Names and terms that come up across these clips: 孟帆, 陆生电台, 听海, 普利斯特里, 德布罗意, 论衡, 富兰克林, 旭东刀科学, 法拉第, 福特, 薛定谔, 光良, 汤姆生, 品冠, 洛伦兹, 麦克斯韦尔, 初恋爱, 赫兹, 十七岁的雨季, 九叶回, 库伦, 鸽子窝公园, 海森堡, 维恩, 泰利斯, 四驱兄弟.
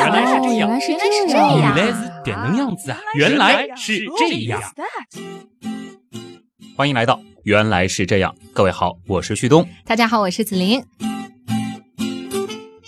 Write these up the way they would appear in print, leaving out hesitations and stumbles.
原来是这样，原来是这样。欢迎来到原来是这样，各位好，我是旭东。大家好，我是子琳。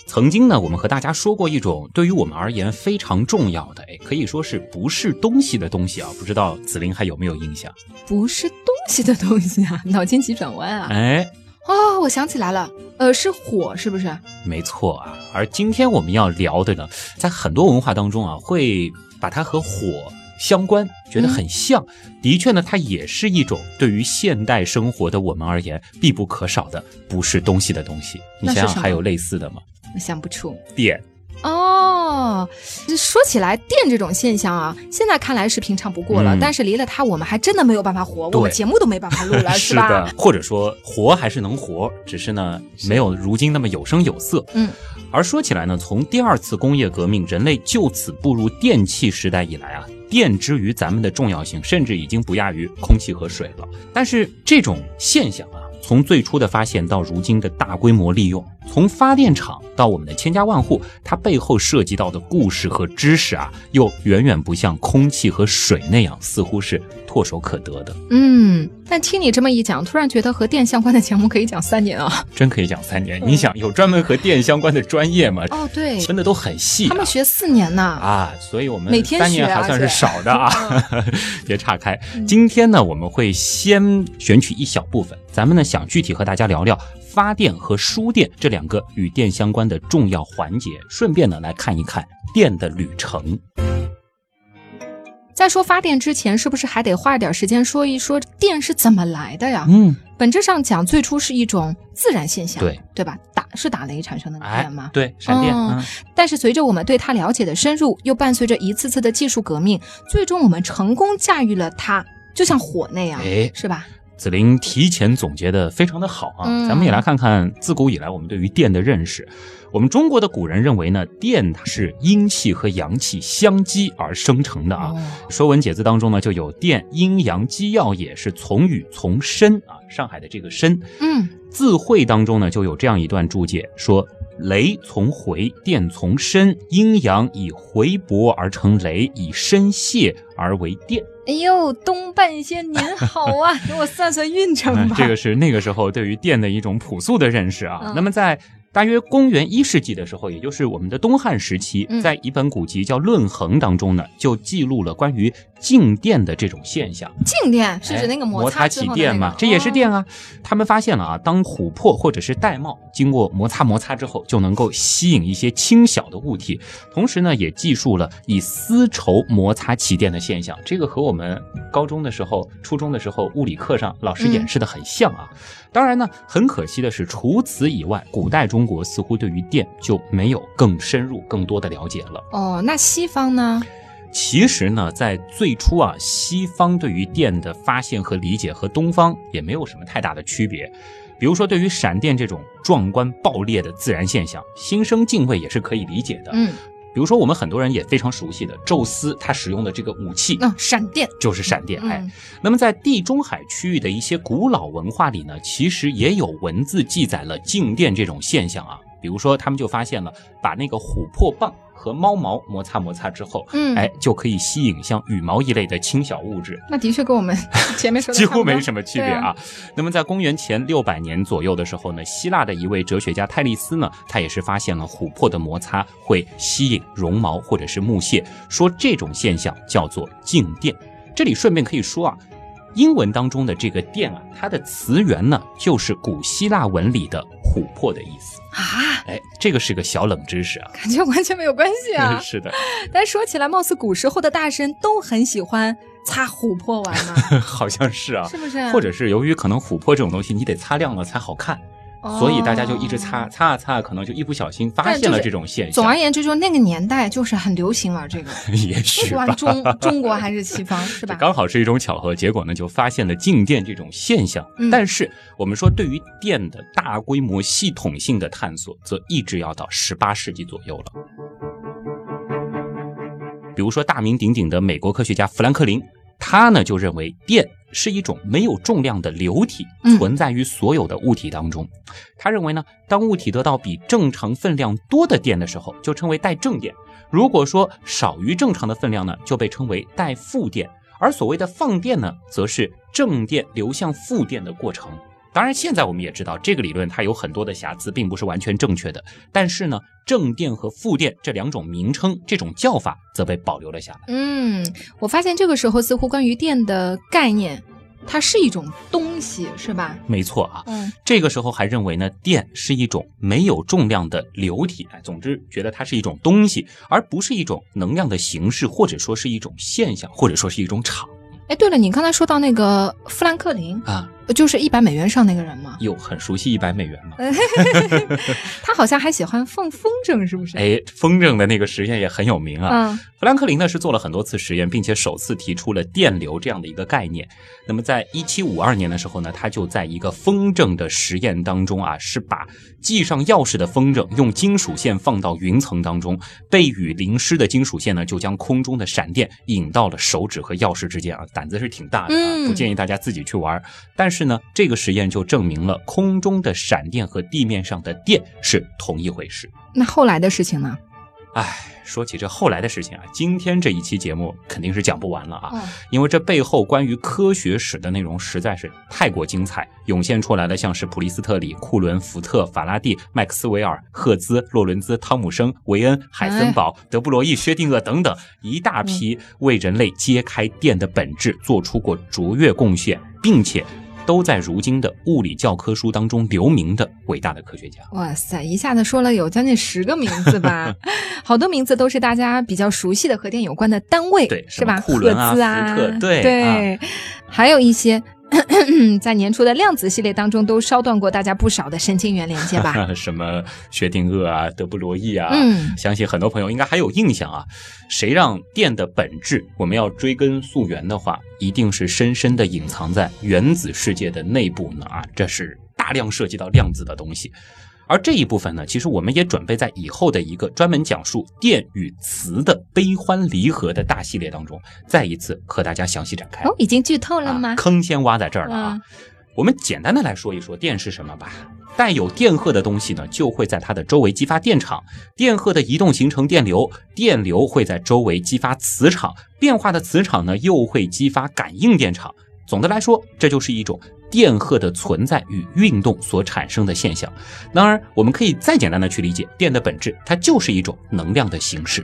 曾经呢，我们和大家说过一种对于我们而言非常重要的，可以说是不是东西的东西啊？不知道子琳还有没有印象？不是东西的东西啊，脑筋急转弯啊！哎，哦，我想起来了，是火，是不是？没错啊。而今天我们要聊的呢，在很多文化当中啊，会把它和火相关，觉得很像。的确呢，它也是一种对于现代生活的我们而言必不可少的不是东西的东西。你想想还有类似的吗？我想不出。电。哦，说起来电这种现象啊，现在看来是平常不过了，但是离了它我们还真的没有办法活，我们节目都没办法录了是吧？或者说活还是能活，只是呢没有如今那么有声有色。嗯，而说起来呢，从第二次工业革命人类就此步入电气时代以来啊，电之于咱们的重要性甚至已经不亚于空气和水了。但是这种现象啊，从最初的发现到如今的大规模利用，从发电厂到我们的千家万户，它背后涉及到的故事和知识啊，又远远不像空气和水那样似乎是唾手可得的。嗯，但听你这么一讲，突然觉得和电相关的节目可以讲3年啊，真可以讲3年。你想有专门和电相关的专业吗？哦，对，分的都很细，他们学4年呢。啊，所以我们3年还算是少的啊，别岔开。今天呢，我们会先选取一小部分，咱们呢想具体和大家聊聊发电和输电这两个与电相关的重要环节，顺便呢来看一看电的旅程。在说发电之前，是不是还得花点时间说一说电是怎么来的呀？嗯，本质上讲，最初是一种自然现象，对吧？打雷产生的电吗？对，闪电。但是随着我们对它了解的深入，又伴随着一次次的技术革命，最终我们成功驾驭了它，就像火那样，是吧？子琳提前总结的非常的好啊，咱们也来看看自古以来我们对于电的认识。我们中国的古人认为呢，电它是阴气和阳气相激而生成的啊。说文解字当中呢就有电阴阳机要也，是从语从申啊，上海的这个申。字汇当中呢就有这样一段注解，说雷从回，电从申，阴阳以回搏而成雷，以申泄而为电。哎呦，东半仙您好啊，给我算算运程吧。这个是那个时候对于电的一种朴素的认识啊。那么在大约公元1世纪的时候，也就是我们的东汉时期，在一本古籍叫《论衡》当中呢，就记录了关于静电的这种现象。静电是指那个摩擦起电嘛，这也是电啊。他们发现了啊，当琥珀或者是玳瑁经过摩擦之后，就能够吸引一些轻小的物体。同时呢，也记述了以丝绸摩擦起电的现象。这个和我们高中的时候、初中的时候物理课上老师演示的很像啊。当然呢，很可惜的是，除此以外，古代中国似乎对于电就没有更深入更多的了解了。哦，那西方呢？其实呢，在最初啊，西方对于电的发现和理解和东方也没有什么太大的区别。比如说对于闪电这种壮观爆裂的自然现象，心生敬畏也是可以理解的。比如说我们很多人也非常熟悉的宙斯，他使用的这个武器闪电就是闪电。那么在地中海区域的一些古老文化里呢，其实也有文字记载了静电这种现象啊。比如说他们就发现了，把那个琥珀棒和猫毛摩擦之后，就可以吸引像羽毛一类的轻小物质。那的确跟我们前面说的几乎没什么区别啊。那么在公元前600年左右的时候呢，希腊的一位哲学家泰利斯呢，他也是发现了琥珀的摩擦会吸引绒毛或者是木屑，说这种现象叫做静电。这里顺便可以说啊，英文当中的这个电啊，它的词源呢就是古希腊文里的琥珀的意思啊。这个是个小冷知识啊，感觉完全没有关系啊。是的，但说起来，貌似古时候的大神都很喜欢擦琥珀玩嘛。好像是啊，是不是？或者是由于可能琥珀这种东西，你得擦亮了才好看。所以大家就一直擦，可能就一不小心发现了这种现象。总而言之，就是那个年代就是很流行玩这个，也许吧。不管中国还是西方，是吧？刚好是一种巧合，结果呢就发现了静电这种现象。但是我们说，对于电的大规模系统性的探索，则一直要到18世纪左右了。比如说大名鼎鼎的美国科学家富兰克林，他呢就认为电是一种没有重量的流体，存在于所有的物体当中。他认为呢，当物体得到比正常分量多的电的时候，就称为带正电；如果说少于正常的分量呢，就被称为带负电。而所谓的放电呢，则是正电流向负电的过程。当然，现在我们也知道这个理论它有很多的瑕疵，并不是完全正确的。但是呢，正电和负电这两种名称，这种叫法则被保留了下来。我发现这个时候似乎关于电的概念，它是一种东西，是吧？没错啊。这个时候还认为呢，电是一种没有重量的流体。总之觉得它是一种东西，而不是一种能量的形式，或者说是一种现象，或者说是一种场。对了，你刚才说到那个富兰克林啊，就是$100上那个人嘛，很熟悉$100嘛。他好像还喜欢放风筝，是不是？风筝的那个实验也很有名啊。富兰克林呢是做了很多次实验，并且首次提出了电流这样的一个概念。那么在1752年的时候呢，他就在一个风筝的实验当中啊，是把系上钥匙的风筝用金属线放到云层当中，被雨淋湿的金属线呢就将空中的闪电引到了手指和钥匙之间啊。胆子是挺大的啊，不建议大家自己去玩。但是呢，这个实验就证明了空中的闪电和地面上的电是同一回事。那后来的事情呢？说起这后来的事情啊，今天这一期节目肯定是讲不完了啊，因为这背后关于科学史的内容实在是太过精彩，涌现出来的像是普利斯特里、库伦、福特、法拉第、麦克斯韦尔、赫兹、洛伦兹、汤姆生、维恩、海森堡、德布罗意、薛定谔等等一大批为人类揭开电的本质做出过卓越贡献，并且都在如今的物理教科书当中留名的伟大的科学家。哇塞，一下子说了有将近10个名字吧。好多名字都是大家比较熟悉的和电有关的单位，对，是吧？库伦啊，赫兹啊，福特，对，还有一些在年初的量子系列当中都烧断过大家不少的神经元连接吧。什么薛定谔啊，德布罗意啊，相信很多朋友应该还有印象啊。谁让电的本质我们要追根溯源的话，一定是深深的隐藏在原子世界的内部呢啊，这是大量涉及到量子的东西。而这一部分呢，其实我们也准备在以后的一个专门讲述电与磁的悲欢离合的大系列当中，再一次和大家详细展开。已经剧透了吗？坑先挖在这儿了啊。我们简单的来说一说电是什么吧。带有电荷的东西呢，就会在它的周围激发电场，电荷的移动形成电流，电流会在周围激发磁场，变化的磁场呢，又会激发感应电场。总的来说，这就是一种电荷的存在与运动所产生的现象。当然，我们可以再简单的去理解，电的本质它就是一种能量的形式。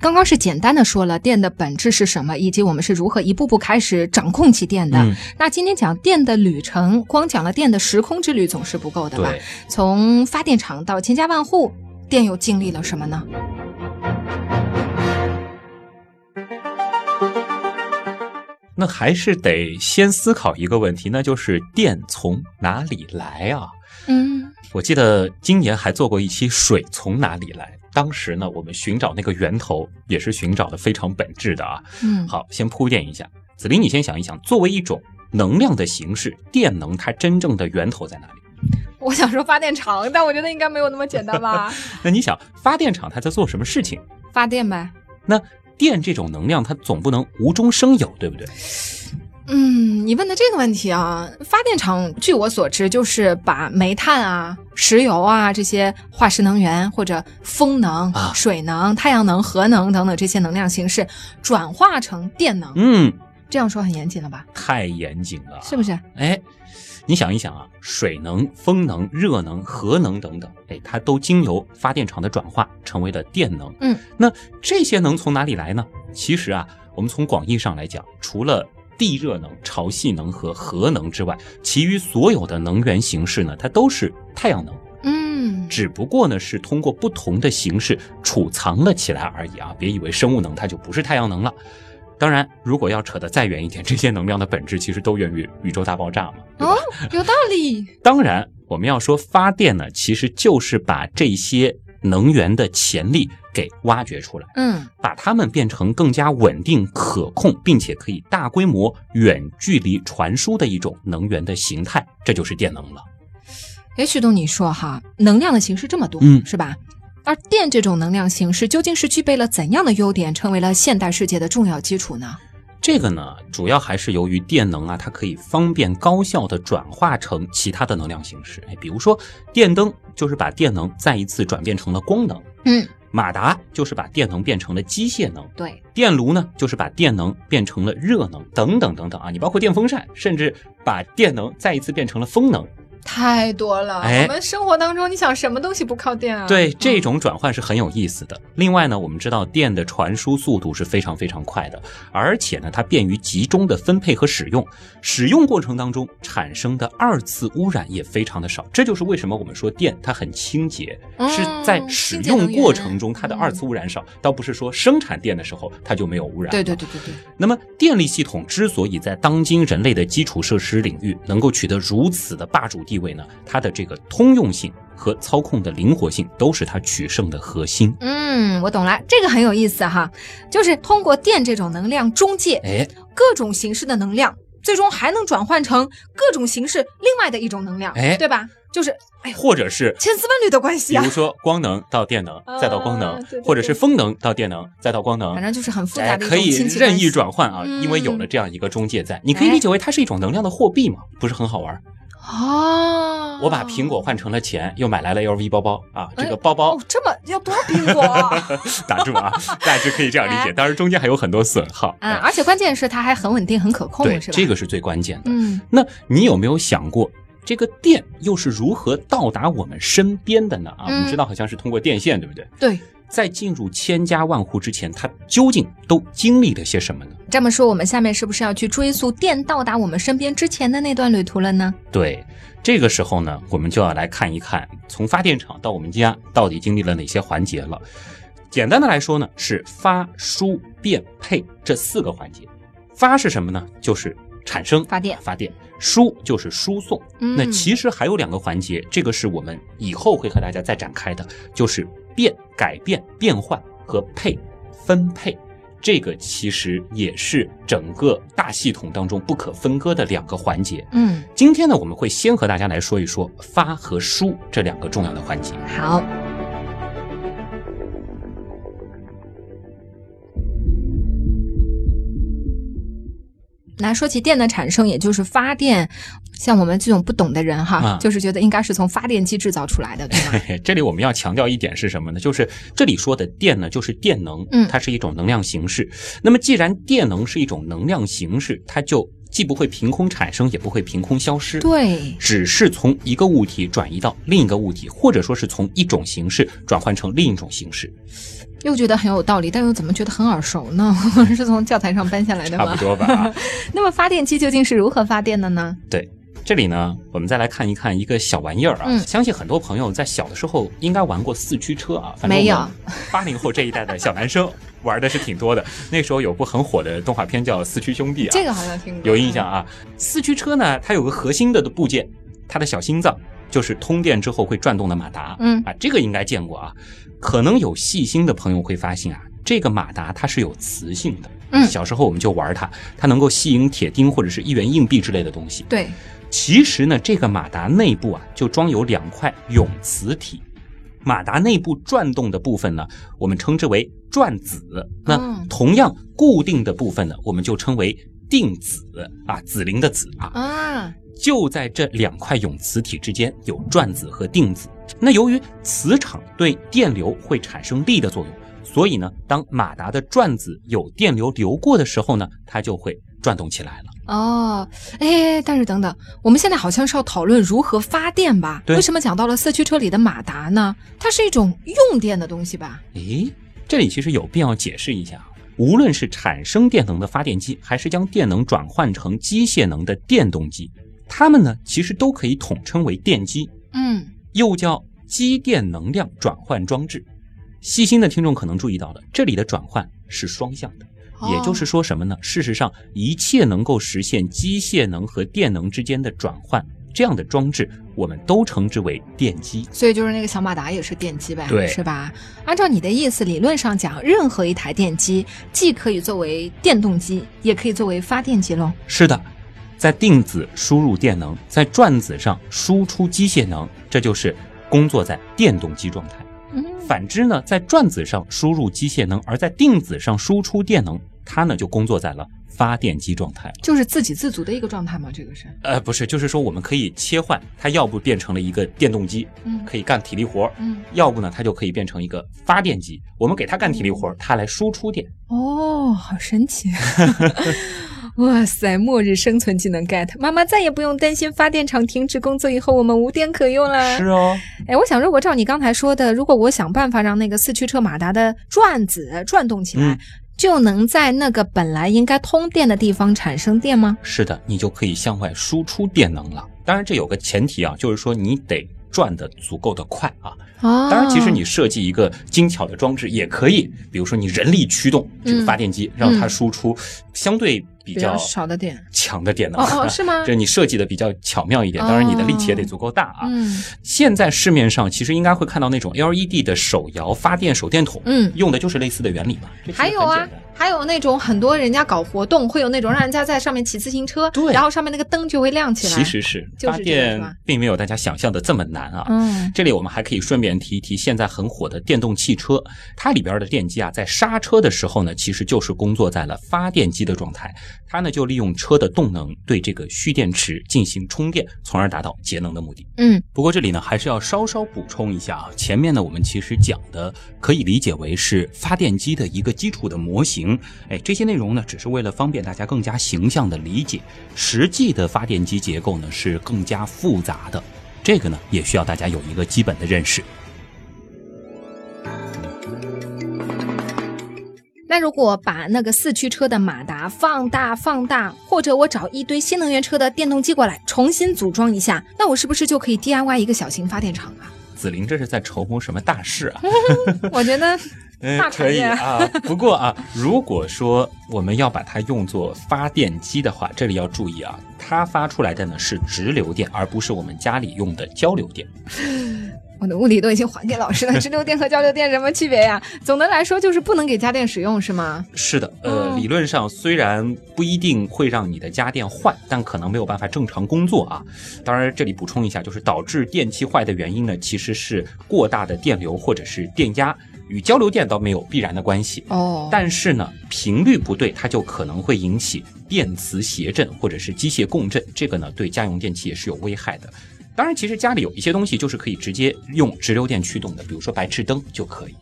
刚刚是简单的说了电的本质是什么，以及我们是如何一步步开始掌控起电的。那今天讲电的旅程，光讲了电的时空之旅总是不够的吧？从发电厂到千家万户，电又经历了什么呢？那还是得先思考一个问题，那就是电从哪里来啊？我记得今年还做过一期水从哪里来，当时呢，我们寻找那个源头也是寻找的非常本质的啊。好，先铺垫一下，子琳，你先想一想，作为一种能量的形式，电能它真正的源头在哪里？我想说发电厂，但我觉得应该没有那么简单吧。那你想，发电厂它在做什么事情？发电呗。那电这种能量它总不能无中生有，对不对？你问的这个问题啊，发电厂据我所知就是把煤炭啊、石油啊这些化石能源，或者风能、水能、太阳能、核能等等这些能量形式转化成电能。这样说很严谨了吧？太严谨了，是不是？你想一想啊，水能、风能、热能、核能等等，它都经由发电厂的转化成为了电能。那这些能从哪里来呢？其实啊，我们从广义上来讲，除了地热能、潮汐能和核能之外，其余所有的能源形式呢，它都是太阳能。只不过呢，是通过不同的形式储藏了起来而已啊！别以为生物能它就不是太阳能了。当然，如果要扯得再远一点，这些能量的本质其实都源于宇宙大爆炸嘛。有道理。当然，我们要说发电呢，其实就是把这些能源的潜力给挖掘出来，把它们变成更加稳定、可控，并且可以大规模远距离传输的一种能源的形态，这就是电能了。徐东，你说哈，能量的形式这么多，是吧？而电这种能量形式究竟是具备了怎样的优点，成为了现代世界的重要基础呢？这个呢，主要还是由于电能啊，它可以方便高效的转化成其他的能量形式。比如说电灯就是把电能再一次转变成了光能，马达就是把电能变成了机械能，对，电炉呢就是把电能变成了热能，等等等等啊，你包括电风扇，甚至把电能再一次变成了风能。太多了，我们生活当中你想什么东西不靠电啊？对，这种转换是很有意思的。另外呢，我们知道电的传输速度是非常非常快的，而且呢，它便于集中的分配和使用，使用过程当中产生的二次污染也非常的少。这就是为什么我们说电它很清洁，是在使用过程中它的二次污染少，倒不是说生产电的时候它就没有污染。对。那么电力系统之所以在当今人类的基础设施领域能够取得如此的霸主地位呢，它的这个通用性和操控的灵活性都是它取胜的核心。我懂了，这个很有意思哈，就是通过电这种能量中介，各种形式的能量，最终还能转换成各种形式另外的一种能量，对吧？就是，或者是千丝万缕的关系啊。比如说光能到电能，再到光能，或者是风能到电能，再到光能，反正就是很复杂的一种亲戚关系，可以任意转换啊，因为有了这样一个中介在，你可以理解为它是一种能量的货币嘛，不是很好玩？我把苹果换成了钱，又买来了 LV 包包啊！这个包包这么要多苹果？打住啊，大致可以这样理解。当然中间还有很多损耗啊，而且关键是它还很稳定、很可控，是吧？这个是最关键的。那你有没有想过？这个电又是如何到达我们身边的呢？啊，我们知道好像是通过电线，对不对？对，在进入千家万户之前，它究竟都经历了些什么呢？这么说，我们下面是不是要去追溯电到达我们身边之前的那段旅途了呢？对，这个时候呢，我们就要来看一看，从发电厂到我们家到底经历了哪些环节了。简单的来说呢，是发、输、变、配这四个环节。发是什么呢？就是产生发电，输就是输送。那其实还有两个环节，这个是我们以后会和大家再展开的，就是变、改变、变换和配、分配。这个其实也是整个大系统当中不可分割的两个环节。今天呢，我们会先和大家来说一说发和输这两个重要的环节。好。那说起电的产生，也就是发电，像我们这种不懂的人哈，就是觉得应该是从发电机制造出来的，对吧？这里我们要强调一点是什么呢？就是这里说的电呢，就是电能，它是一种能量形式。那么既然电能是一种能量形式，它就既不会凭空产生，也不会凭空消失，对，只是从一个物体转移到另一个物体，或者说是从一种形式转换成另一种形式。又觉得很有道理，但又怎么觉得很耳熟呢？是从教材上搬下来的吗？差不多吧。那么发电机究竟是如何发电的呢？对，这里呢，我们再来看一看一个小玩意儿啊。相信很多朋友在小的时候应该玩过四驱车啊。反正没有。80后这一代的小男生玩的是挺多的。那时候有部很火的动画片叫《四驱兄弟》啊。这个好像听过。有印象啊。四驱车呢，它有个核心的部件，它的小心脏。就是通电之后会转动的马达，这个应该见过啊。可能有细心的朋友会发现啊，这个马达它是有磁性的，小时候我们就玩它，它能够吸引铁钉或者是1元硬币之类的东西。对，其实呢，这个马达内部啊就装有2块永磁体，马达内部转动的部分呢，我们称之为转子，那同样固定的部分呢，我们就称为定子啊，子铃的子啊。就在这2块永磁体之间有转子和定子。那由于磁场对电流会产生力的作用，所以呢，当马达的转子有电流流过的时候呢，它就会转动起来了。但是等等，我们现在好像是要讨论如何发电吧？为什么讲到了四驱车里的马达呢？它是一种用电的东西吧？这里其实有必要解释一下。无论是产生电能的发电机，还是将电能转换成机械能的电动机，它们呢，其实都可以统称为电机，又叫机电能量转换装置。细心的听众可能注意到了，这里的转换是双向的，也就是说什么呢？事实上，一切能够实现机械能和电能之间的转换，这样的装置我们都称之为电机。所以就是那个小马达也是电机呗，对，是吧？按照你的意思，理论上讲，任何一台电机既可以作为电动机，也可以作为发电机咯。是的，在定子输入电能，在转子上输出机械能，这就是工作在电动机状态。反之呢，在转子上输入机械能，而在定子上输出电能，它呢就工作在了发电机状态，就是自给自足的一个状态吗？这个是不是，就是说我们可以切换，它要不变成了一个电动机，可以干体力活，要不呢它就可以变成一个发电机，我们给它干体力活，它来输出电。哦，好神奇。哇塞，末日生存技能 get， 妈妈再也不用担心发电厂停止工作以后我们无电可用了。是哦。哎，我想如果照你刚才说的，如果我想办法让那个四驱车马达的转子转动起来，就能在那个本来应该通电的地方产生电吗？是的，你就可以向外输出电能了。当然这有个前提啊，就是说你得转得足够的快啊。当然其实你设计一个精巧的装置也可以，比如说你人力驱动这个发电机，让它输出相对比较少的点，强的点呢？哦，是吗？这你设计的比较巧妙一点，当然你的力气也得足够大啊。现在市面上其实应该会看到那种 LED 的手摇发电手电筒，用的就是类似的原理嘛。还有啊，还有那种很多人家搞活动会有那种让人家在上面骑自行车，然后上面那个灯就会亮起来。其实是发电并没有大家想象的这么难啊。这里我们还可以顺便提一提现在很火的电动汽车，它里边的电机啊，在刹车的时候呢，其实就是工作在了发电机的状态。它呢就利用车的动能对这个蓄电池进行充电，从而达到节能的目的。不过这里呢还是要稍稍补充一下啊，前面呢我们其实讲的可以理解为是发电机的一个基础的模型，这些内容呢只是为了方便大家更加形象的理解，实际的发电机结构呢是更加复杂的，这个呢也需要大家有一个基本的认识。那如果把那个四驱车的马达放大，或者我找一堆新能源车的电动机过来重新组装一下，那我是不是就可以 DIY 一个小型发电厂啊？子琳这是在筹谋什么大事啊？我觉得大产业啊。不过啊，如果说我们要把它用作发电机的话，这里要注意啊，它发出来的呢是直流电，而不是我们家里用的交流电。我的物理都已经还给老师了，直流电和交流电什么区别呀？总的来说就是不能给家电使用，是吗？是的，理论上虽然不一定会让你的家电坏，但可能没有办法正常工作啊。当然这里补充一下，就是导致电器坏的原因呢，其实是过大的电流或者是电压，与交流电倒没有必然的关系。但是呢频率不对，它就可能会引起电磁谐振或者是机械共振，这个呢对家用电器也是有危害的。当然其实家里有一些东西就是可以直接用直流电驱动的，比如说白炽灯就可以。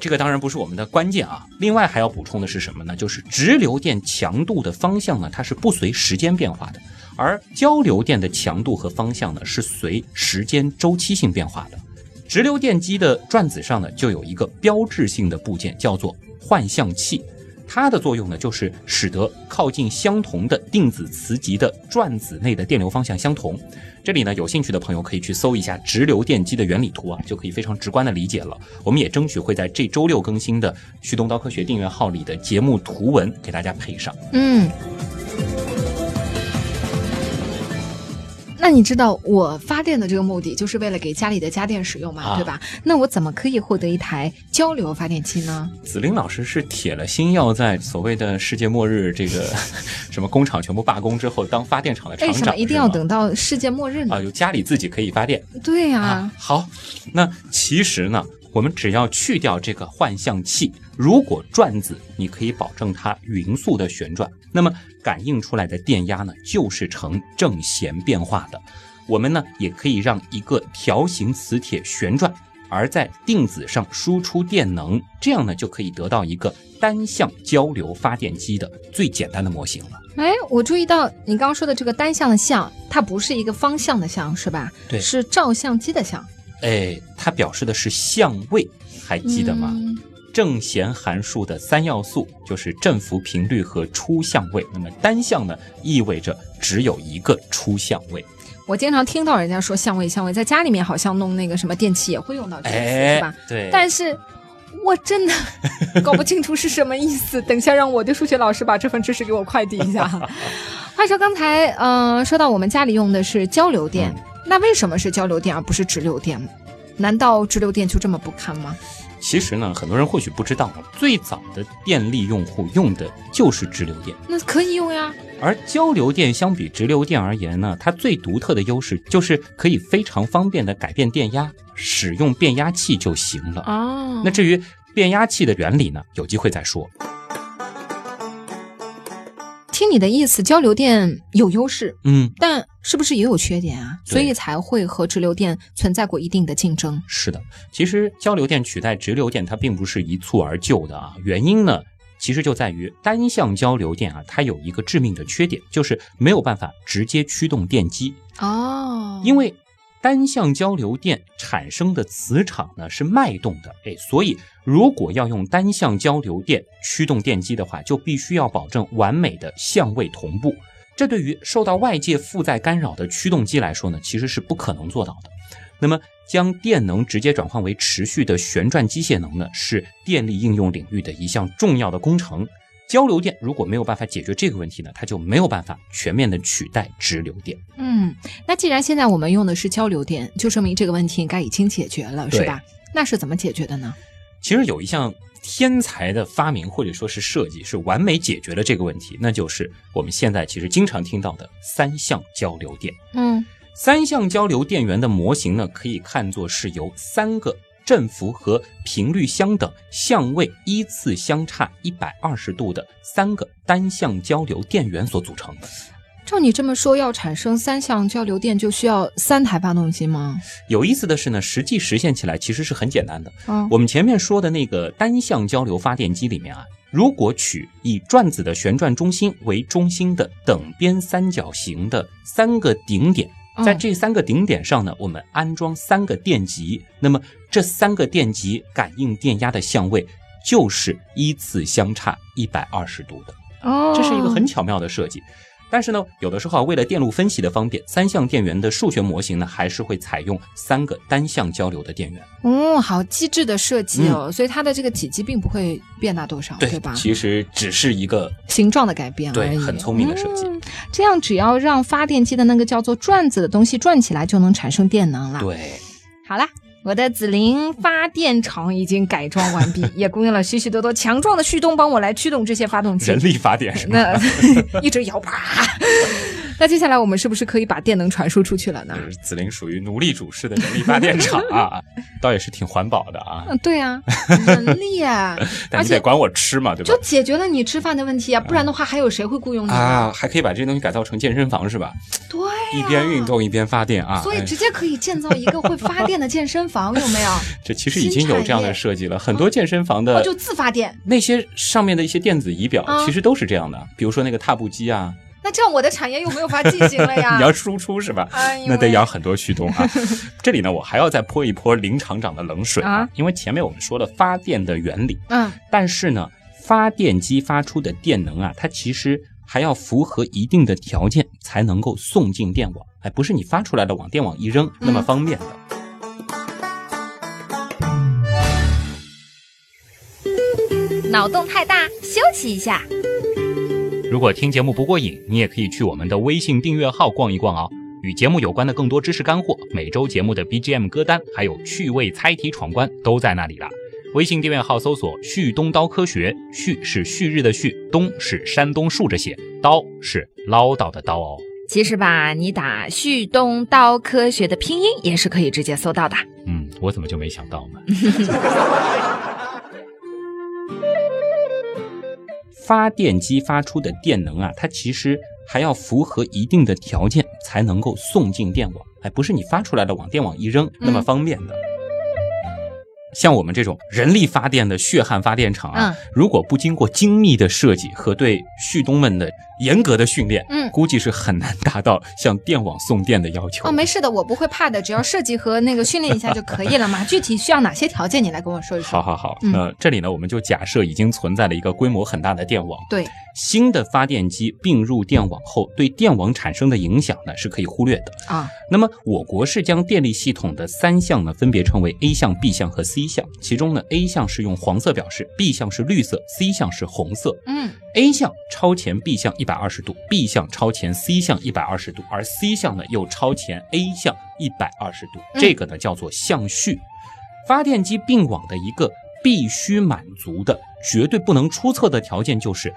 这个当然不是我们的关键啊。另外还要补充的是什么呢？就是直流电强度的方向呢，它是不随时间变化的，而交流电的强度和方向呢是随时间周期性变化的。直流电机的转子上呢就有一个标志性的部件叫做换向器，它的作用呢，就是使得靠近相同的定子磁极的转子内的电流方向相同。这里呢，有兴趣的朋友可以去搜一下直流电机的原理图啊，就可以非常直观的理解了。我们也争取会在这周六更新的旭东刀科学订阅号里的节目图文给大家配上。那你知道我发电的这个目的就是为了给家里的家电使用嘛，对吧？那我怎么可以获得一台交流发电机呢？子琳老师是铁了心要在所谓的世界末日这个什么工厂全部罢工之后当发电厂的厂长。为什么一定要等到世界末日呢？有家里自己可以发电。对啊。好，那其实呢我们只要去掉这个换向器，如果转子你可以保证它匀速的旋转，那么感应出来的电压呢就是呈正弦变化的。我们呢也可以让一个条形磁铁旋转，而在定子上输出电能，这样呢就可以得到一个单向交流发电机的最简单的模型了。我注意到你刚刚说的这个单向的向，它不是一个方向的向，是吧？对，是照相机的相。它表示的是相位，还记得吗？正弦函数的三要素就是振幅、频率和出相位，那么单向呢意味着只有一个出相位。我经常听到人家说相位，在家里面好像弄那个什么电器也会用到这个词，是吧？对。但是我真的搞不清楚是什么意思，等一下让我的数学老师把这份知识给我快递一下。话说刚才说到我们家里用的是交流电，那为什么是交流电而不是直流电？难道直流电就这么不堪吗？其实呢，很多人或许不知道，最早的电力用户用的就是直流电。那可以用呀。而交流电相比直流电而言呢，它最独特的优势就是可以非常方便的改变电压，使用变压器就行了。那至于变压器的原理呢，有机会再说。听你的意思，交流电有优势，嗯，但是不是也有缺点啊？所以才会和直流电存在过一定的竞争。是的，其实交流电取代直流电，它并不是一蹴而就的啊。原因呢，其实就在于单向交流电啊，它有一个致命的缺点，就是没有办法直接驱动电机。哦，因为单向交流电产生的磁场呢是脉动的，所以如果要用单向交流电驱动电机的话，就必须要保证完美的相位同步。这对于受到外界负载干扰的驱动机来说呢，其实是不可能做到的。那么将电能直接转换为持续的旋转机械能呢，是电力应用领域的一项重要的工程。交流电如果没有办法解决这个问题呢，它就没有办法全面的取代直流电。嗯，那既然现在我们用的是交流电，就说明这个问题应该已经解决了，是吧？那是怎么解决的呢？其实有一项天才的发明或者说是设计，是完美解决了这个问题，那就是我们现在其实经常听到的三相交流电。嗯，三相交流电源的模型呢，可以看作是由三个振幅和频率相等、相位依次相差120度的三个单向交流电源所组成的。照你这么说，要产生三相交流电就需要三台发动机吗？有意思的是呢，实际实现起来其实是很简单的。我们前面说的那个单向交流发电机里面啊，如果取以转子的旋转中心为中心的等边三角形的三个顶点，在这三个顶点上呢，我们安装三个电极，那么这三个电极感应电压的相位就是依次相差120度的。这是一个很巧妙的设计。但是呢，有的时候为了电路分析的方便，三相电源的数学模型呢，还是会采用三个单向交流的电源。好机智的设计哦！所以它的这个体积并不会变大多少， 对吧？其实只是一个形状的改变而已。对，很聪明的设计。这样只要让发电机的那个叫做转子的东西转起来，就能产生电能了。对，好啦。我的紫菱发电厂已经改装完毕，也供应了许许多多强壮的旭东帮我来驱动这些发动机。人力发电是吗？那一直摇吧。那接下来我们是不是可以把电能传输出去了呢？紫菱属于奴隶主式的人力发电厂啊，倒也是挺环保的啊。对啊，人力啊。但你得管我吃嘛，对吧？就解决了你吃饭的问题啊，不然的话还有谁会雇佣你啊？还可以把这些东西改造成健身房是吧？对啊，一边运动一边发电啊。所以直接可以建造一个会发电的健身房，有没有？这其实已经有这样的设计了，很多健身房的就自发电，那些上面的一些电子仪表其实都是这样的，比如说那个踏步机啊。那这样我的产业又没有法进行了呀。你要输出是吧？那得养很多旭东啊。这里呢，我还要再泼一泼林厂长的冷水啊，因为前面我们说了发电的原理，但是呢，发电机发出的电能啊，它其实还要符合一定的条件才能够送进电网，不是你发出来的往电网一扔那么方便的。脑洞太大，休息一下。如果听节目不过瘾，你也可以去我们的微信订阅号逛一逛哦。与节目有关的更多知识干货，每周节目的 BGM 歌单，还有趣味猜题闯关都在那里了。微信订阅号搜索旭东刀科学，旭是旭日的旭，东是山东竖着写，刀是唠叨的刀哦。其实吧，你打旭东刀科学的拼音也是可以直接搜到的。我怎么就没想到呢？发电机发出的电能啊，它其实还要符合一定的条件才能够送进电网，不是你发出来的往电网一扔那么方便的。像我们这种人力发电的血汗发电厂啊，如果不经过精密的设计和对旭东们的严格的训练，估计是很难达到向电网送电的要求。没事的，我不会怕的，只要设计和那个训练一下就可以了嘛。具体需要哪些条件，你来跟我说一说。好，那这里呢，我们就假设已经存在了一个规模很大的电网。对，新的发电机并入电网后，对电网产生的影响呢是可以忽略的啊。那么我国是将电力系统的三项呢分别称为 A 项、B 项和 C 项，其中呢 A 项是用黄色表示， B 项是绿色， C 项是红色。A 项超前 B 项120度， B 项超前 C 项120度，而 C 项呢又超前 A 项120度，这个呢叫做相序。发电机并网的一个必须满足的、绝对不能出错的条件就是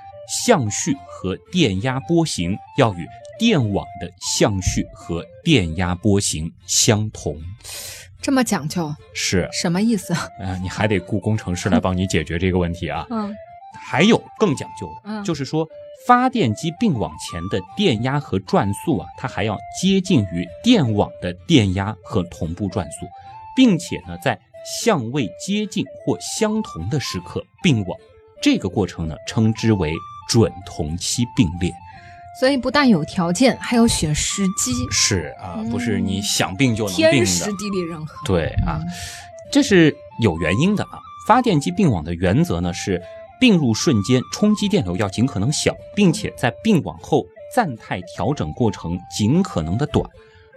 相序和电压波形要与电网的相序和电压波形相同。这么讲究是什么意思？你还得雇工程师来帮你解决这个问题啊。还有更讲究的，就是说发电机并网前的电压和转速啊，它还要接近于电网的电压和同步转速，并且呢，在相位接近或相同的时刻并网，这个过程呢，称之为准同期并列。所以不但有条件，还要选时机。是啊，不是你想并就能并的。天时地利人和。对啊，这是有原因的啊。发电机并网的原则呢是，并入瞬间冲击电流要尽可能小，并且在并网后暂态调整过程尽可能的短。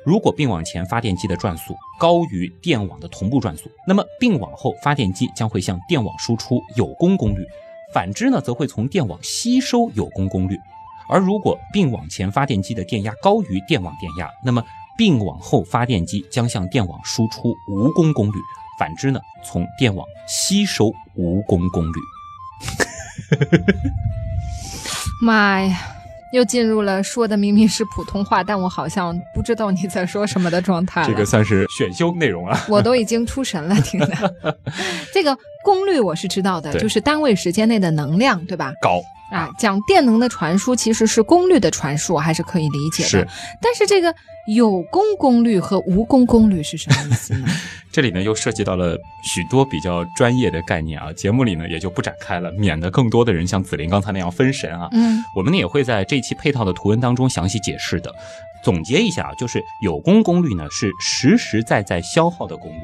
如果并网前发电机的转速高于电网的同步转速，那么并网后发电机将会向电网输出有功功率，反之呢，则会从电网吸收有功功率。而如果并网前发电机的电压高于电网电压，那么并网后发电机将向电网输出无功功率，反之呢，从电网吸收无功功率。妈呀！又进入了说的明明是普通话，但我好像不知道你在说什么的状态了。这个算是选修内容啊，我都已经出神了，听的。这个功率我是知道的，就是单位时间内的能量，对吧？高啊，讲电能的传输其实是功率的传输，我还是可以理解的。是，但是这个有功功率和无功功率是什么意思呢？这里呢又涉及到了许多比较专业的概念啊，节目里呢也就不展开了，免得更多的人像子琳刚才那样分神啊。我们呢也会在这期配套的图文当中详细解释的。总结一下啊，就是有功功率呢是实实在在消耗的功率，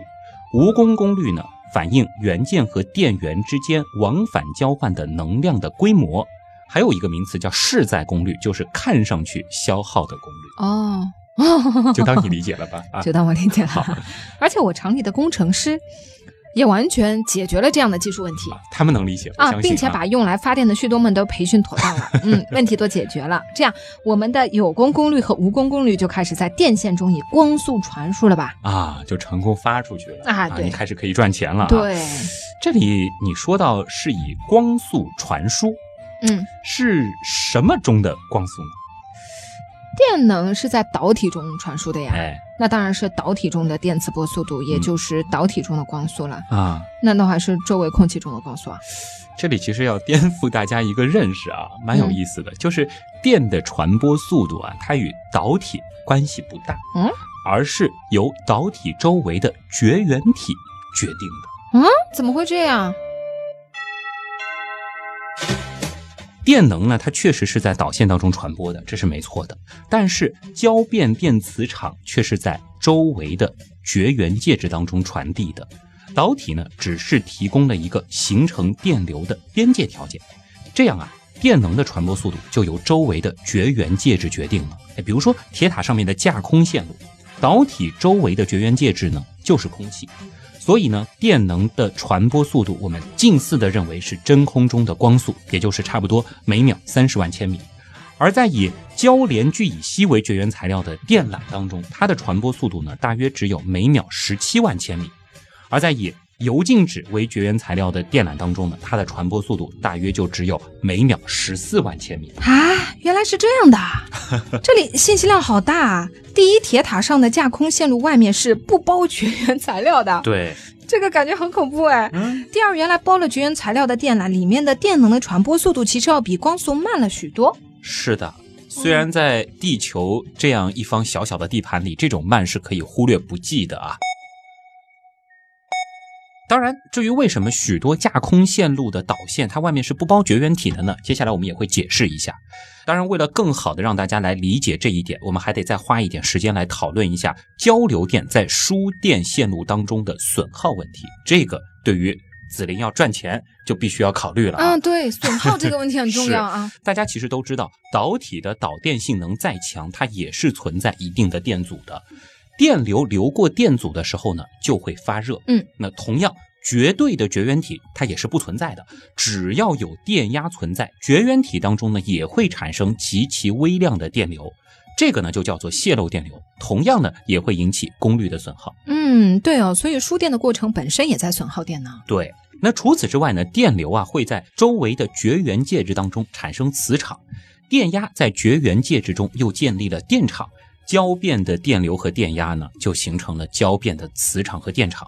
无功功率呢反映元件和电源之间往返交换的能量的规模。还有一个名词叫势在功率，就是看上去消耗的功率。哦。就当你理解了吧，就当我理解了。而且我厂里的工程师也完全解决了这样的技术问题，他们能理解啊，并且把用来发电的旭东们都培训妥当了，问题都解决了。这样，我们的有功功率和无功功率就开始在电线中以光速传输了吧？啊，就成功发出去了啊！对，你开始可以赚钱了。对，这里你说到是以光速传输，是什么中的光速呢？电能是在导体中传输的呀，那当然是导体中的电磁波速度，也就是导体中的光速了啊。难道还是周围空气中的光速啊？这里其实要颠覆大家一个认识啊，蛮有意思的，就是电的传播速度啊，它与导体关系不大，而是由导体周围的绝缘体决定的。怎么会这样？电能呢，它确实是在导线当中传播的，这是没错的。但是交变电磁场却是在周围的绝缘介质当中传递的。导体呢，只是提供了一个形成电流的边界条件。这样啊，电能的传播速度就由周围的绝缘介质决定了。比如说铁塔上面的架空线路，导体周围的绝缘介质呢，就是空气。所以呢，电能的传播速度，我们近似的认为是真空中的光速，也就是差不多每秒30万千米。而在以交联聚乙烯为绝缘材料的电缆当中，它的传播速度呢，大约只有每秒17万千米。而在以铀静止为绝缘材料的电缆当中呢，它的传播速度大约就只有每秒14万千米。啊，原来是这样的，这里信息量好大啊！第一，铁塔上的架空线路外面是不包绝缘材料的，对，这个感觉很恐怖哎。第二，原来包了绝缘材料的电缆里面的电能的传播速度其实要比光速慢了许多。是的。虽然在地球这样一方小小的地盘里，这种慢是可以忽略不计的啊。当然，至于为什么许多架空线路的导线它外面是不包绝缘体的呢？接下来我们也会解释一下。当然，为了更好的让大家来理解这一点，我们还得再花一点时间来讨论一下交流电在输电线路当中的损耗问题。这个对于子琳要赚钱就必须要考虑了啊。对，损耗这个问题很重要啊。大家其实都知道，导体的导电性能再强，它也是存在一定的电阻的。电流流过电阻的时候呢，就会发热。那同样，绝对的绝缘体它也是不存在的，只要有电压存在，绝缘体当中呢也会产生极其微量的电流，这个呢就叫做泄漏电流，同样呢也会引起功率的损耗。对哦，所以输电的过程本身也在损耗电能。对，那除此之外呢，电流啊会在周围的绝缘介质当中产生磁场，电压在绝缘介质中又建立了电场。交变的电流和电压呢，就形成了交变的磁场和电场。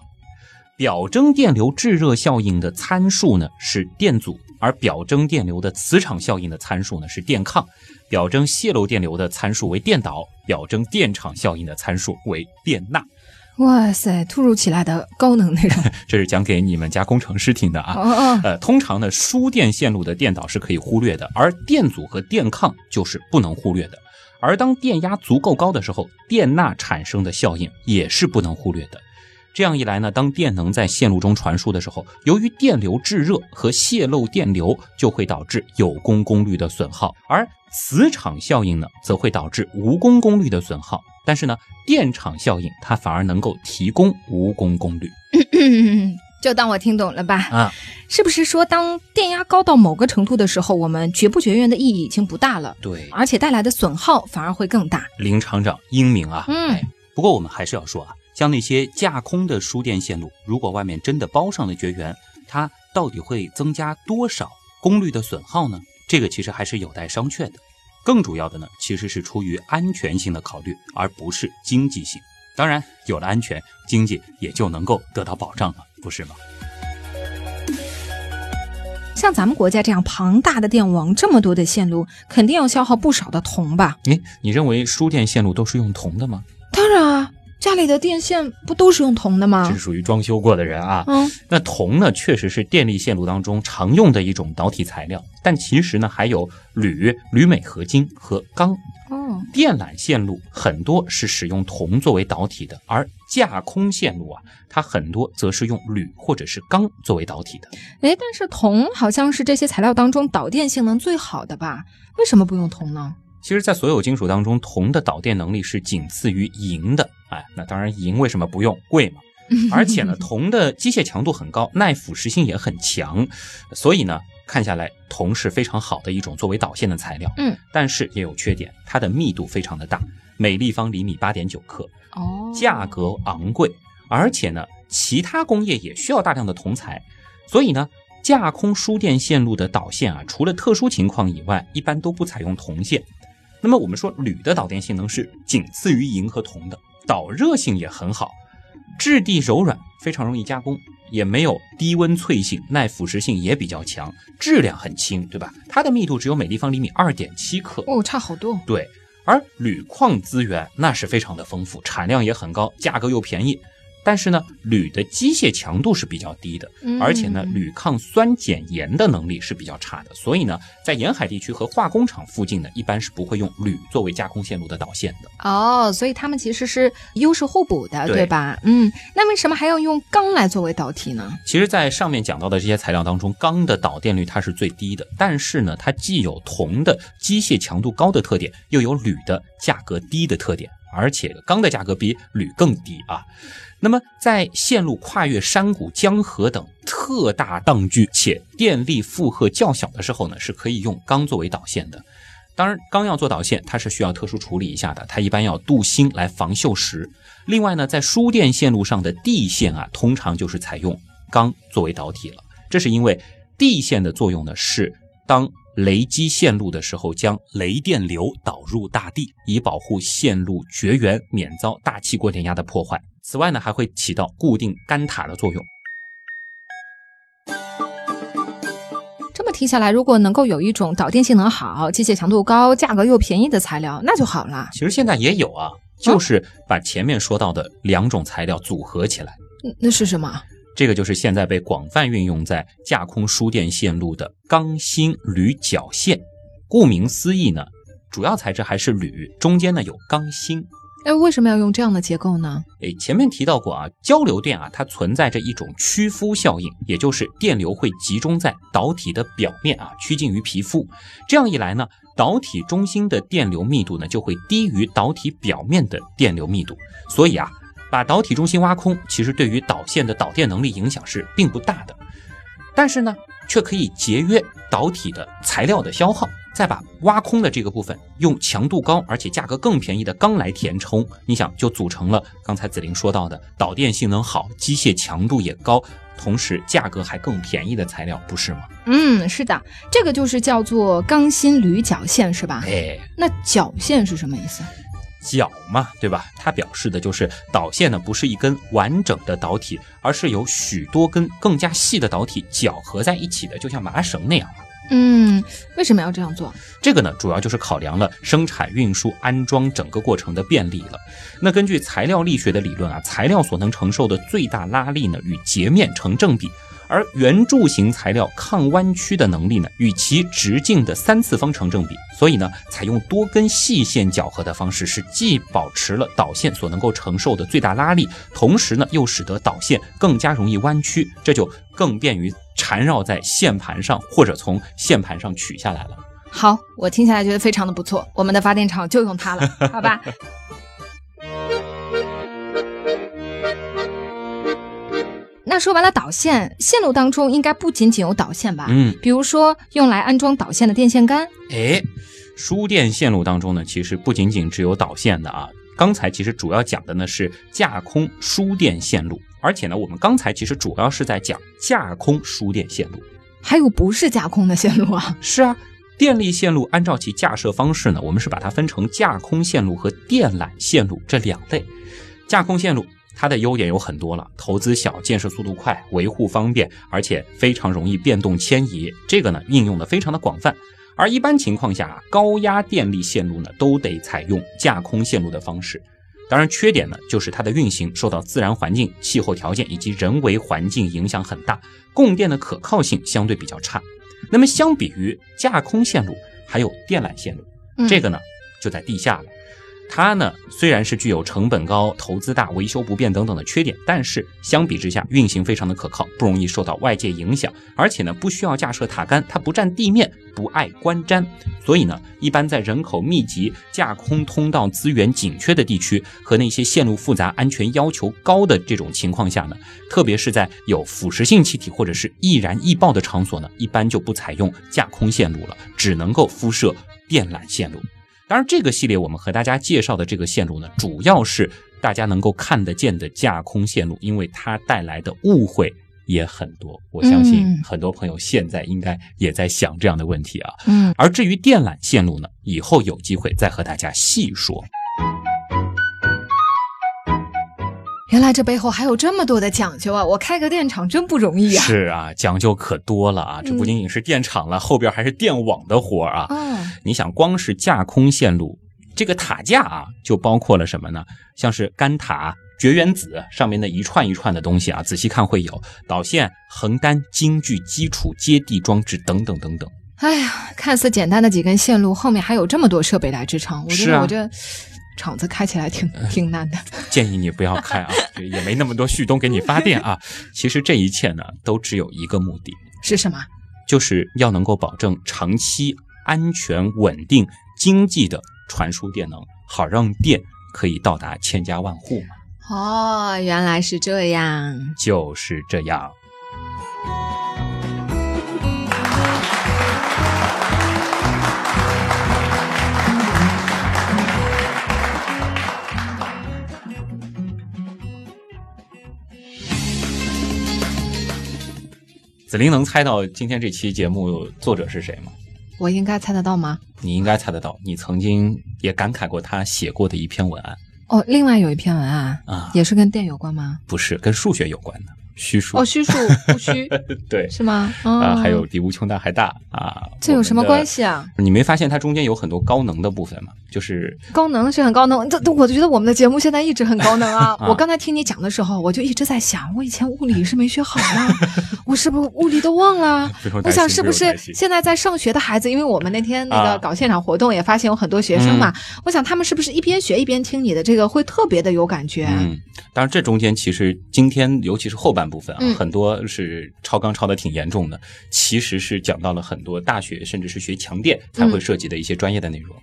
表征电流制热效应的参数呢是电阻，而表征电流的磁场效应的参数呢是电抗，表征泄漏电流的参数为电导，表征电场效应的参数为电纳。哇塞，突如其来的高能内容！这是讲给你们家工程师听的啊。通常呢，输电线路的电导是可以忽略的，而电阻和电抗就是不能忽略的。而当电压足够高的时候，电纳产生的效应也是不能忽略的。这样一来呢，当电能在线路中传输的时候，由于电流制热和泄漏电流就会导致有功功率的损耗，而磁场效应呢，则会导致无功功率的损耗。但是呢，电场效应它反而能够提供无功功率。就当我听懂了吧？啊，是不是说当电压高到某个程度的时候，我们绝不绝缘的意义已经不大了？对，而且带来的损耗反而会更大。林厂长英明啊！不过我们还是要说啊。像那些架空的输电线路，如果外面真的包上了绝缘，它到底会增加多少功率的损耗呢？这个其实还是有待商榷的。更主要的呢，其实是出于安全性的考虑，而不是经济性。当然，有了安全，经济也就能够得到保障了，不是吗？像咱们国家这样庞大的电网，这么多的线路，肯定要消耗不少的铜吧？你认为输电线路都是用铜的吗？当然啊。家里的电线不都是用铜的吗？这是属于装修过的人啊。那铜呢，确实是电力线路当中常用的一种导体材料，但其实呢，还有铝、铝镁合金和钢。电缆线路很多是使用铜作为导体的，而架空线路啊，它很多则是用铝或者是钢作为导体的。但是铜好像是这些材料当中导电性能最好的吧？为什么不用铜呢？其实在所有金属当中，铜的导电能力是仅次于银的。那当然银为什么不用？贵嘛。而且呢，铜的机械强度很高，耐腐蚀性也很强，所以呢，看下来铜是非常好的一种作为导线的材料。但是也有缺点，它的密度非常的大，每立方厘米 8.9 克。价格昂贵，而且呢，其他工业也需要大量的铜材，所以呢，架空输电线路的导线啊，除了特殊情况以外，一般都不采用铜线。那么我们说铝的导电性能是仅次于银和铜的，导热性也很好，质地柔软，非常容易加工，也没有低温脆性，耐腐蚀性也比较强，质量很轻，对吧？它的密度只有每立方厘米 2.7 克。差好多。对，而铝矿资源那是非常的丰富，产量也很高，价格又便宜。但是呢，铝的机械强度是比较低的，而且呢，铝抗酸碱盐的能力是比较差的，所以呢，在沿海地区和化工厂附近呢，一般是不会用铝作为架空线路的导线的。所以他们其实是优势互补的， 对吧？那为什么还要用钢来作为导体呢？其实在上面讲到的这些材料当中，钢的导电率它是最低的，但是呢，它既有铜的机械强度高的特点，又有铝的价格低的特点。而且钢的价格比铝更低啊。那么在线路跨越山谷、江河等特大荡距且电力负荷较小的时候呢，是可以用钢作为导线的。当然，钢要做导线，它是需要特殊处理一下的，它一般要镀锌来防锈蚀。另外呢，在输电线路上的地线啊，通常就是采用钢作为导体了。这是因为地线的作用呢，是当雷击线路的时候，将雷电流导入大地，以保护线路绝缘免遭大气过电压的破坏。此外呢，还会起到固定杆塔的作用。这么听下来，如果能够有一种导电性能好、机械强度高、价格又便宜的材料，那就好了。其实现在也有啊，就是把前面说到的两种材料组合起来。那是什么？这个就是现在被广泛运用在架空输电线路的钢锌铝绞线。顾名思义呢，主要材质还是铝，中间呢有钢锌。为什么要用这样的结构呢？前面提到过啊，交流电啊，它存在着一种屈肤效应，也就是电流会集中在导体的表面啊，趋近于皮肤。这样一来呢，导体中心的电流密度呢就会低于导体表面的电流密度，所以啊，把导体中心挖空，其实对于导线的导电能力影响是并不大的，但是呢，却可以节约导体的材料的消耗。再把挖空的这个部分用强度高而且价格更便宜的钢来填充，你想就组成了刚才子玲说到的导电性能好、机械强度也高，同时价格还更便宜的材料，不是吗？是的，这个就是叫做钢锌铝绞线，是吧？那绞线是什么意思？角嘛，对吧？它表示的就是导线呢不是一根完整的导体，而是由许多根更加细的导体绞合在一起的，就像麻绳那样嘛。嗯，为什么要这样做？这个呢，主要就是考量了生产、运输、安装整个过程的便利了。那根据材料力学的理论啊，材料所能承受的最大拉力呢，与截面成正比。而圆柱形材料抗弯曲的能力呢，与其直径的三次方成正比。所以呢，采用多根细线绞合的方式，是既保持了导线所能够承受的最大拉力，同时呢，又使得导线更加容易弯曲，这就更便于缠绕在线盘上，或者从线盘上取下来了。好，我听下来觉得非常的不错，我们的发电厂就用它了，好吧？那说完了导线，线路当中应该不仅仅有导线吧？比如说用来安装导线的电线杆。哎，输电线路当中呢，其实不仅仅只有导线的啊。刚才其实主要讲的呢是架空输电线路，而且呢，我们刚才其实主要是在讲架空输电线路，还有不是架空的线路啊？是啊，电力线路按照其架设方式呢，我们是把它分成架空线路和电缆线路这两类。架空线路它的优点有很多了，投资小，建设速度快，维护方便，而且非常容易变动迁移，这个呢应用的非常的广泛。而一般情况下啊，高压电力线路呢都得采用架空线路的方式。当然缺点呢就是它的运行受到自然环境、气候条件以及人为环境影响很大，供电的可靠性相对比较差。那么相比于架空线路还有电缆线路，这个呢就在地下了。它呢虽然是具有成本高、投资大、维修不便等等的缺点，但是相比之下运行非常的可靠，不容易受到外界影响，而且呢不需要架设塔杆，它不占地面，不爱观瞻。所以呢，一般在人口密集、架空通道资源紧缺的地区和那些线路复杂、安全要求高的这种情况下呢，特别是在有腐蚀性气体或者是易燃易爆的场所呢，一般就不采用架空线路了，只能够铺设电缆线路。当然这个系列我们和大家介绍的这个线路呢，主要是大家能够看得见的架空线路，因为它带来的误会也很多，我相信很多朋友现在应该也在想这样的问题啊。而至于电缆线路呢，以后有机会再和大家细说。原来这背后还有这么多的讲究啊，我开个电厂真不容易啊。是啊，讲究可多了啊，这不仅仅是电厂了，后边还是电网的活啊。你想光是架空线路这个塔架啊，就包括了什么呢？像是杆塔、绝缘子上面的一串一串的东西啊，仔细看会有导线、横单、经距、基础、接地装置等等等等。哎呀，看似简单的几根线路后面还有这么多设备来支撑，我觉得我这厂子开起来挺难的，建议你不要开啊，也没那么多旭东给你发电啊。其实这一切呢，都只有一个目的，是什么？就是要能够保证长期安全、稳定、经济的传输电能，好让电可以到达千家万户嘛。哦，原来是这样，就是这样。子琳能猜到今天这期节目作者是谁吗？我应该猜得到吗？你应该猜得到，你曾经也感慨过他写过的一篇文案。哦，另外有一篇文案啊，也是跟电有关吗？不是，跟数学有关的，虚数。哦，虚数不虚，对，是吗？啊，还有比无穷大还大啊，这有什么关系啊？你没发现它中间有很多高能的部分吗？就是高能是很高能，我觉得我们的节目现在一直很高能啊。我刚才听你讲的时候，我就一直在想，我以前物理是没学好啊，我是不是物理都忘了？我想是不是现在在上学的孩子，因为我们那天那个搞现场活动也发现有很多学生嘛，我想他们是不是一边学一边听你的这个会特别的有感觉？当然这中间其实今天尤其是后半部分啊，很多是超纲超的挺严重的，其实是讲到了很多大学甚至是学强电才会涉及的一些专业的内容。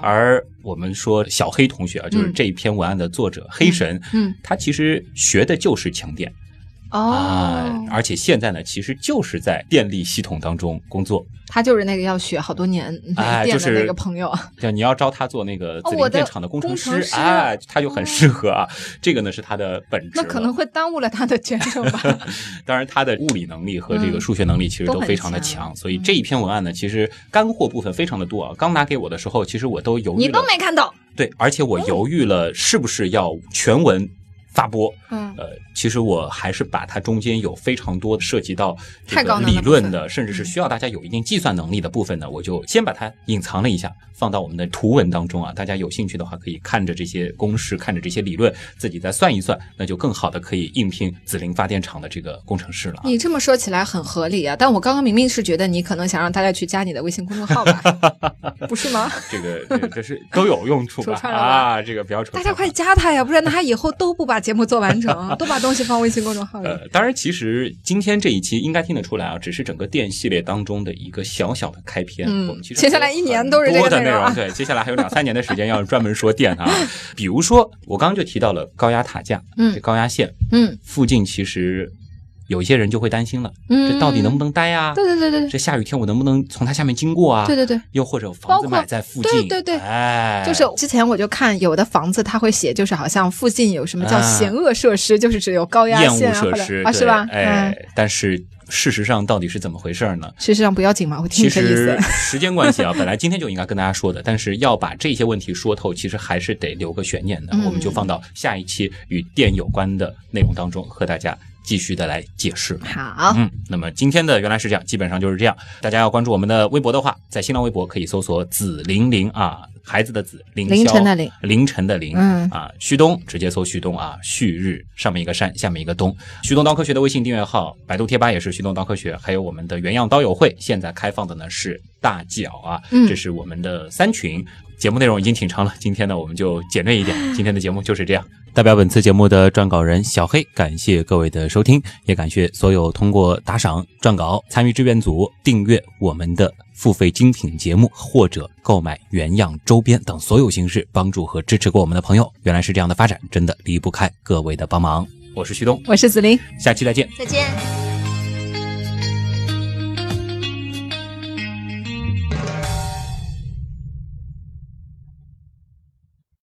而我们说小黑同学啊，就是这一篇文案的作者黑神，他其实学的就是强电。而且现在呢，其实就是在电力系统当中工作。他就是那个要学好多年煤电的那个朋友，对，你要招他做那个紫菱电厂的工程师，他就很适合啊。这个呢是他的本质，那可能会耽误了他的前程吧。当然，他的物理能力和这个数学能力其实都非常的强，所以这一篇文案呢，其实干货部分非常的多啊。刚拿给我的时候，其实我都犹豫了，你都没看懂，对，而且我犹豫了，是不是要全文发播，其实我还是把它中间有非常多涉及到这个理论的，甚至是需要大家有一定计算能力的部分呢，我就先把它隐藏了一下，放到我们的图文当中啊。大家有兴趣的话，可以看着这些公式，看着这些理论，自己再算一算，那就更好的可以应聘紫菱发电厂的这个工程师了。你这么说起来很合理啊，但我刚刚明明是觉得你可能想让大家去加你的微信公众号吧，不是吗？这是都有用处吧？啊，这个不要扯，大家快加他呀，不然他以后都不把节目做完成，都把东西放微信公众号里。当然，其实今天这一期应该听得出来啊，只是整个电系列当中的一个小小的开篇。我们其实接下来一年都是这个内容，对，接下来还有2-3年的时间要专门说电啊。比如说，我刚刚就提到了高压塔架，这高压线，附近其实有一些人就会担心了，这到底能不能待啊？对，这下雨天我能不能从它下面经过啊？对，又或者房子买在附近，对，哎，就是之前我就看有的房子它会写，就是好像附近有什么叫险恶设施，就是只有高压线啊，厌恶设施啊，是吧？哎，但是事实上到底是怎么回事呢？事实上不要紧嘛，我听你的意思。其实时间关系啊，本来今天就应该跟大家说的，但是要把这些问题说透，其实还是得留个悬念的，我们就放到下一期与电有关的内容当中和大家继续的来解释。好，那么今天的原来是这样，基本上就是这样。大家要关注我们的微博的话，在新浪微博可以搜索紫菱菱啊，孩子的紫，凌晨的凌啊，旭东直接搜旭东啊，旭日上面一个山，下面一个东。旭东刀科学的微信订阅号，百度贴吧也是旭东刀科学，还有我们的原样刀友会，现在开放的呢是大脚啊，这是我们的3群。节目内容已经挺长了，今天呢我们就简略一点，今天的节目就是这样。代表本次节目的撰稿人小黑，感谢各位的收听，也感谢所有通过打赏、撰稿、参与志愿组、订阅我们的付费精品节目或者购买原样周边等所有形式帮助和支持过我们的朋友。原来是这样的发展真的离不开各位的帮忙。我是旭东，我是紫菱，下期再见。再见。